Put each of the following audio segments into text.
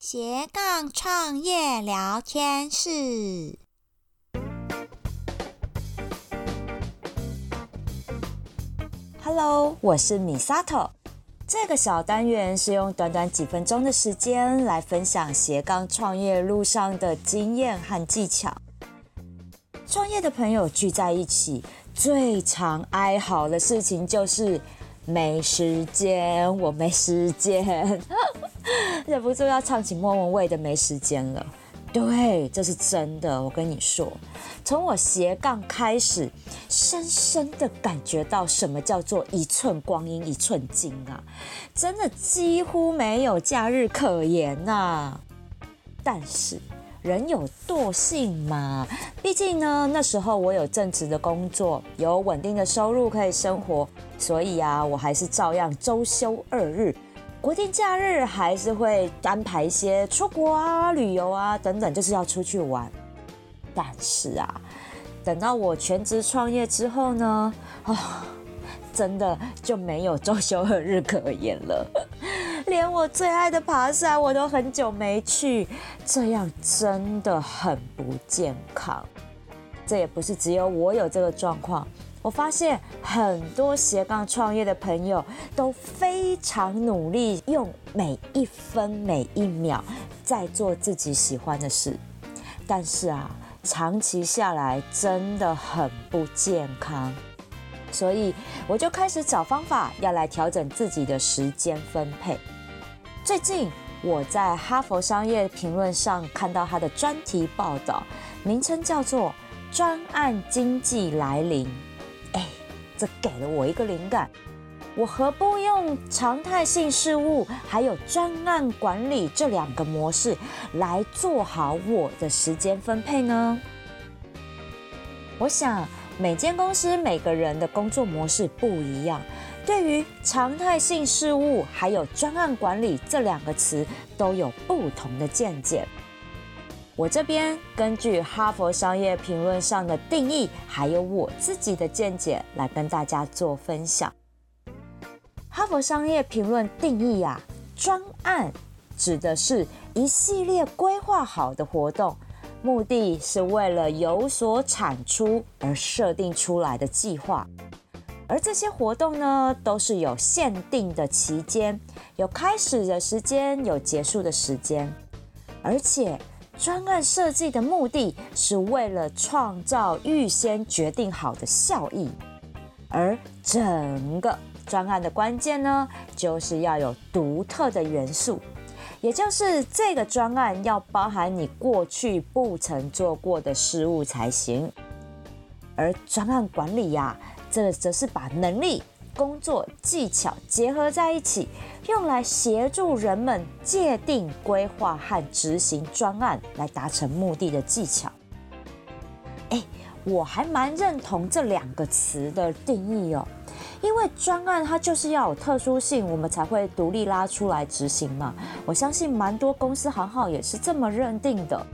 斜杠创业聊天室。Hello， 我是 Misato。这个小单元是用短短几分钟的时间来分享斜杠创业路上的经验和技巧。创业的朋友聚在一起，最常哀嚎的事情就是没时间，我没时间。忍不住要唱起莫文蔚的没时间了。对，这是真的，我跟你说，从我斜杠开始，深深的感觉到什么叫做一寸光阴一寸金啊，真的几乎没有假日可言啊。但是人有惰性嘛，毕竟呢，那时候我有正职的工作，有稳定的收入可以生活，所以啊，我还是照样周休2日。国定假日还是会安排一些出国啊、旅游啊等等，就是要出去玩。但是啊，等到我全职创业之后呢，真的就没有周休2日可言了。连我最爱的爬山我都很久没去，这样真的很不健康。这也不是只有我有这个状况。我发现很多斜杠创业的朋友都非常努力，用每一分每一秒在做自己喜欢的事，但是啊，长期下来真的很不健康。所以我就开始找方法要来调整自己的时间分配。最近我在哈佛商业评论上看到他的专题报道，名称叫做《专案经济来临》。这给了我一个灵感，我何不用常态性事务还有专案管理这2个模式来做好我的时间分配呢？我想每间公司每个人的工作模式不一样，对于常态性事务还有专案管理这2个词都有不同的见解。我这边根据哈佛商业评论上的定义，还有我自己的见解来跟大家做分享。哈佛商业评论定义啊，专案指的是一系列规划好的活动，目的是为了有所产出而设定出来的计划。而这些活动呢，都是有限定的期间，有开始的时间，有结束的时间，而且专案设计的目的是为了创造预先决定好的效益，而整个专案的关键呢，就是要有独特的元素，也就是这个专案要包含你过去不曾做过的事物才行。而专案管理啊，这则是把能力、工作、技巧结合在一起，用来协助人们界定、规划和执行专案来达成目的的技巧。我还蛮认同这2个词的定义哦，因为专案它就是要有特殊性，我们才会独立拉出来执行嘛。我相信蛮多公司行号也是这么认定的。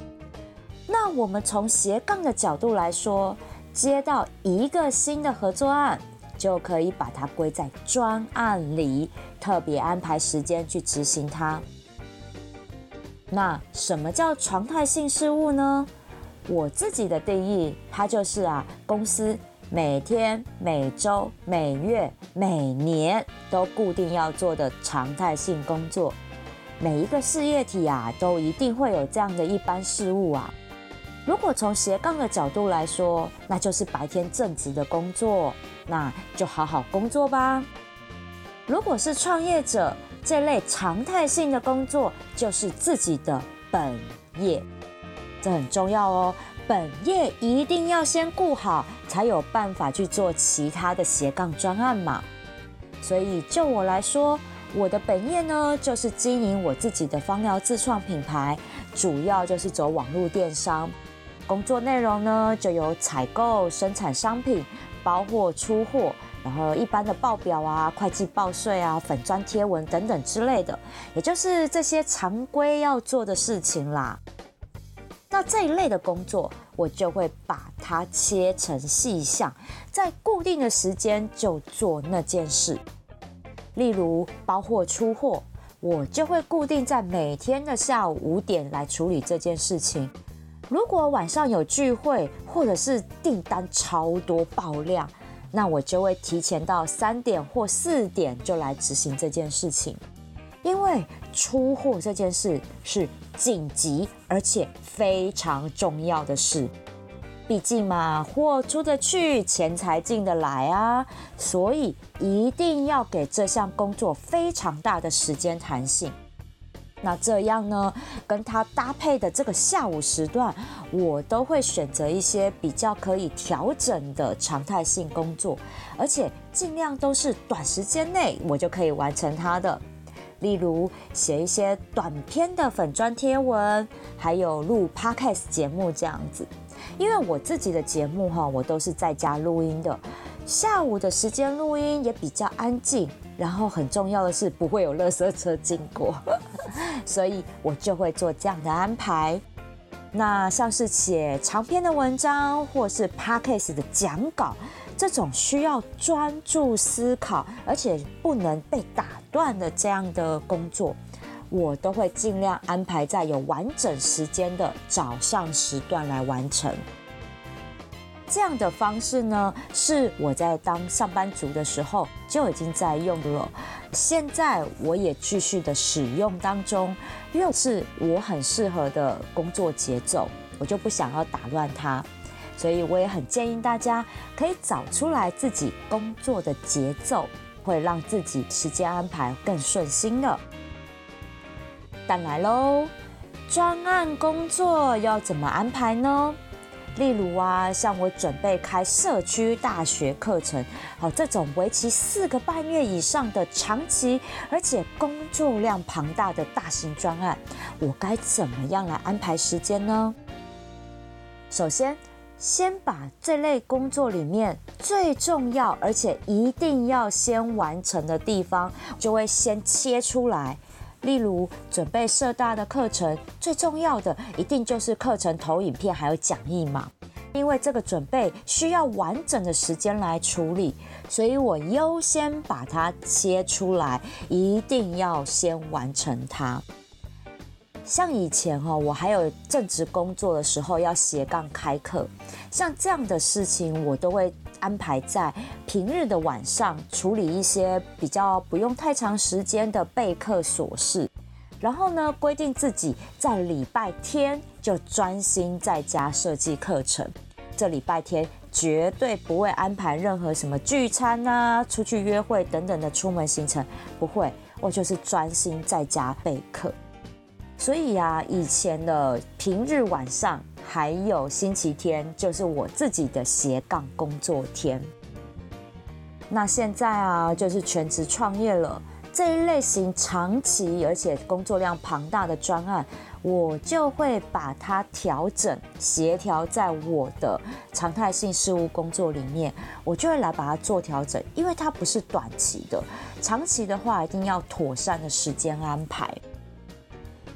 那我们从斜杠的角度来说，接到一个新的合作案，就可以把它归在专案里，特别安排时间去执行它。那什么叫常态性事务呢？我自己的定义，它就是啊，公司每天、每周、每月、每年都固定要做的常态性工作。每一个事业体啊，都一定会有这样的一般事务啊。如果从斜杠的角度来说，那就是白天正职的工作，那就好好工作吧。如果是创业者，这类常态性的工作就是自己的本业，这很重要哦。本业一定要先顾好，才有办法去做其他的斜杠专案嘛。所以就我来说，我的本业呢，就是经营我自己的芳疗自创品牌，主要就是走网络电商。工作内容呢，就有采购、生产商品、包货、出货，然后一般的报表啊、会计报税啊、粉专贴文等等之类的，也就是这些常规要做的事情啦。那这一类的工作，我就会把它切成细项，在固定的时间就做那件事。例如包货、出货，我就会固定在每天的下午5点来处理这件事情。如果晚上有聚会或者是订单超多爆量，那我就会提前到3点或4点就来执行这件事情。因为出货这件事是紧急而且非常重要的事，毕竟嘛，货出得去，钱才进得来啊，所以一定要给这项工作非常大的时间弹性。那这样呢，跟它搭配的这个下午时段，我都会选择一些比较可以调整的常态性工作，而且尽量都是短时间内我就可以完成它的。例如写一些短篇的粉专贴文，还有录 Podcast 节目这样子。因为我自己的节目我都是在家录音的，下午的时间录音也比较安静，然后很重要的是不会有垃圾车经过所以我就会做这样的安排。那像是写长篇的文章或是 Podcast 的讲稿，这种需要专注思考而且不能被打断的这样的工作，我都会尽量安排在有完整时间的早上时段来完成。这样的方式呢，是我在当上班族的时候就已经在用了，现在我也继续的使用当中，因为是我很适合的工作节奏，我就不想要打乱它。所以我也很建议大家可以找出来自己工作的节奏，会让自己时间安排更顺心了。但来喽，专案工作要怎么安排呢？例如像我准备开社区大学课程，这种为期4个半月以上的长期而且工作量庞大的大型专案，我该怎么样来安排时间呢？首先，先把这类工作里面最重要而且一定要先完成的地方就会先切出来。例如准备社大的课程，最重要的一定就是课程投影片还有讲义嘛，因为这个准备需要完整的时间来处理，所以我优先把它切出来，一定要先完成它。像以前我还有正职工作的时候要斜杠开课，像这样的事情我都会安排在平日的晚上，处理一些比较不用太长时间的备课琐事，然后呢，规定自己在礼拜天就专心在家设计课程，这礼拜天绝对不会安排任何什么聚餐出去约会等等的出门行程，不会，我就是专心在家备课。所以以前的平日晚上还有星期天就是我自己的斜杠工作天。那现在就是全职创业了，这一类型长期而且工作量庞大的专案，我就会把它调整协调在我的常态性事务工作里面，我就会来把它做调整，因为它不是短期的，长期的话一定要妥善的时间安排。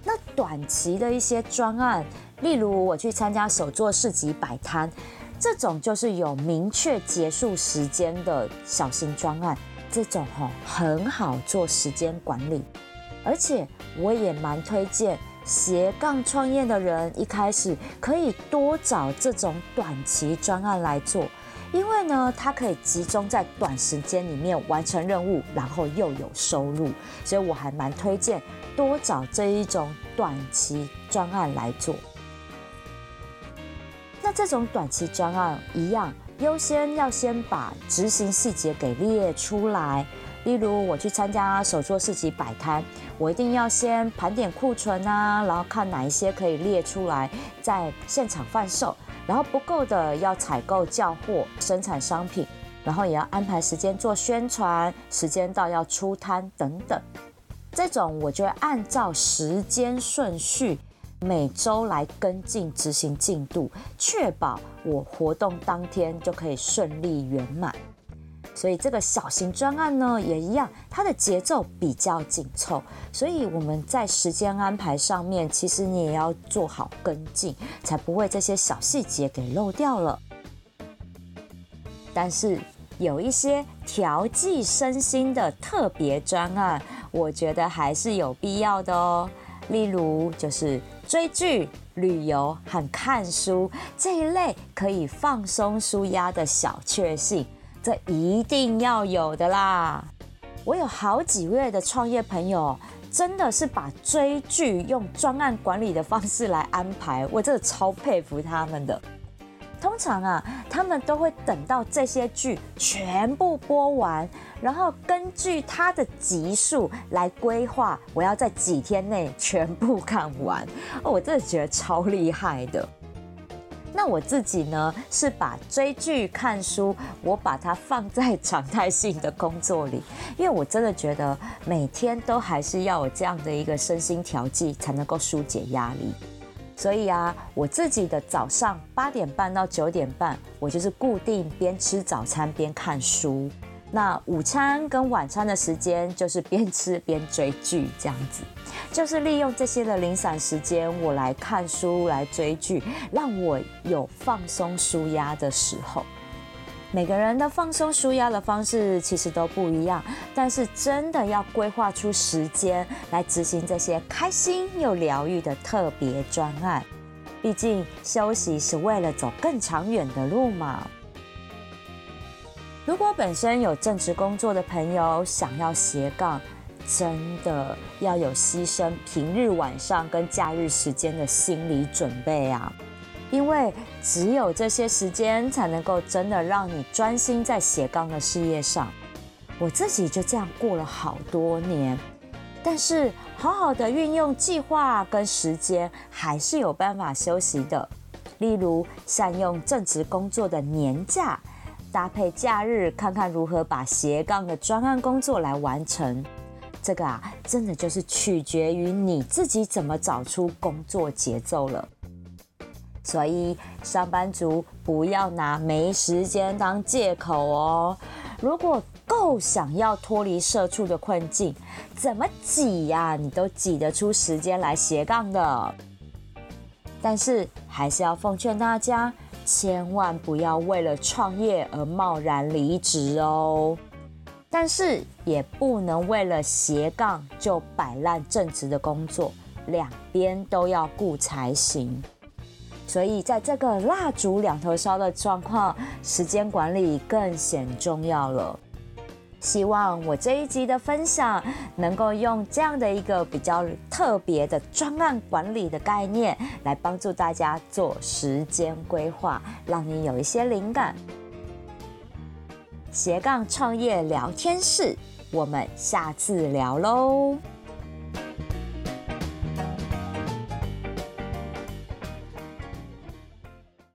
那短期的一些专案，例如我去参加手作市集摆摊，这种就是有明确结束时间的小型专案，这种很好做时间管理。而且我也蛮推荐斜杠创业的人一开始可以多找这种短期专案来做，因为呢，它可以集中在短时间里面完成任务，然后又有收入，所以我还蛮推荐多找这一种短期专案来做。那这种短期专案一样，优先要先把执行细节给列出来。例如我去参加手作市集摆摊，我一定要先盘点库存然后看哪一些可以列出来在现场贩售，然后不够的要采购叫货生产商品，然后也要安排时间做宣传，时间到要出摊等等。这种我就会按照时间顺序每周来跟进执行进度，确保我活动当天就可以顺利圆满。所以这个小型专案呢也一样，它的节奏比较紧凑，所以我们在时间安排上面其实你也要做好跟进，才不会这些小细节给漏掉了。但是有一些调剂身心的特别专案，我觉得还是有必要的哦。例如就是追剧、旅游和看书这一类可以放松舒压的小确幸，这一定要有的啦。我有好几位的创业朋友真的是把追剧用专案管理的方式来安排，我真的超佩服他们的。通常啊，他们都会等到这些剧全部播完，然后根据它的集数来规划，我要在几天内全部看完。我真的觉得超厉害的。那我自己呢，是把追剧、看书，我把它放在常态性的工作里，因为我真的觉得每天都还是要有这样的一个身心调剂，才能够疏解压力。所以啊，我自己的早上8点半到9点半，我就是固定边吃早餐边看书。那午餐跟晚餐的时间就是边吃边追剧这样子，就是利用这些的零散时间，我来看书来追剧，让我有放松舒压的时候。每个人的放松舒压的方式其实都不一样，但是真的要规划出时间来执行这些开心又疗愈的特别专案，毕竟休息是为了走更长远的路嘛。如果本身有正职工作的朋友想要斜杠，真的要有牺牲平日晚上跟假日时间的心理准备啊，因为只有这些时间才能够真的让你专心在斜杠的事业上。我自己就这样过了好多年，但是好好的运用计划跟时间还是有办法休息的。例如善用正职工作的年假，搭配假日看看如何把斜杠的专案工作来完成。这个啊，真的就是取决于你自己怎么找出工作节奏了。所以上班族不要拿没时间当借口哦，如果够想要脱离社畜的困境，怎么挤啊你都挤得出时间来斜杠的。但是还是要奉劝大家，千万不要为了创业而贸然离职哦，但是也不能为了斜杠就摆烂正职的工作，两边都要顾才行。所以在这个蜡烛两头烧的状况，时间管理更显重要了。希望我这一集的分享能够用这样的一个比较特别的专案管理的概念来帮助大家做时间规划，让你有一些灵感。斜杠创业聊天室，我们下次聊喽。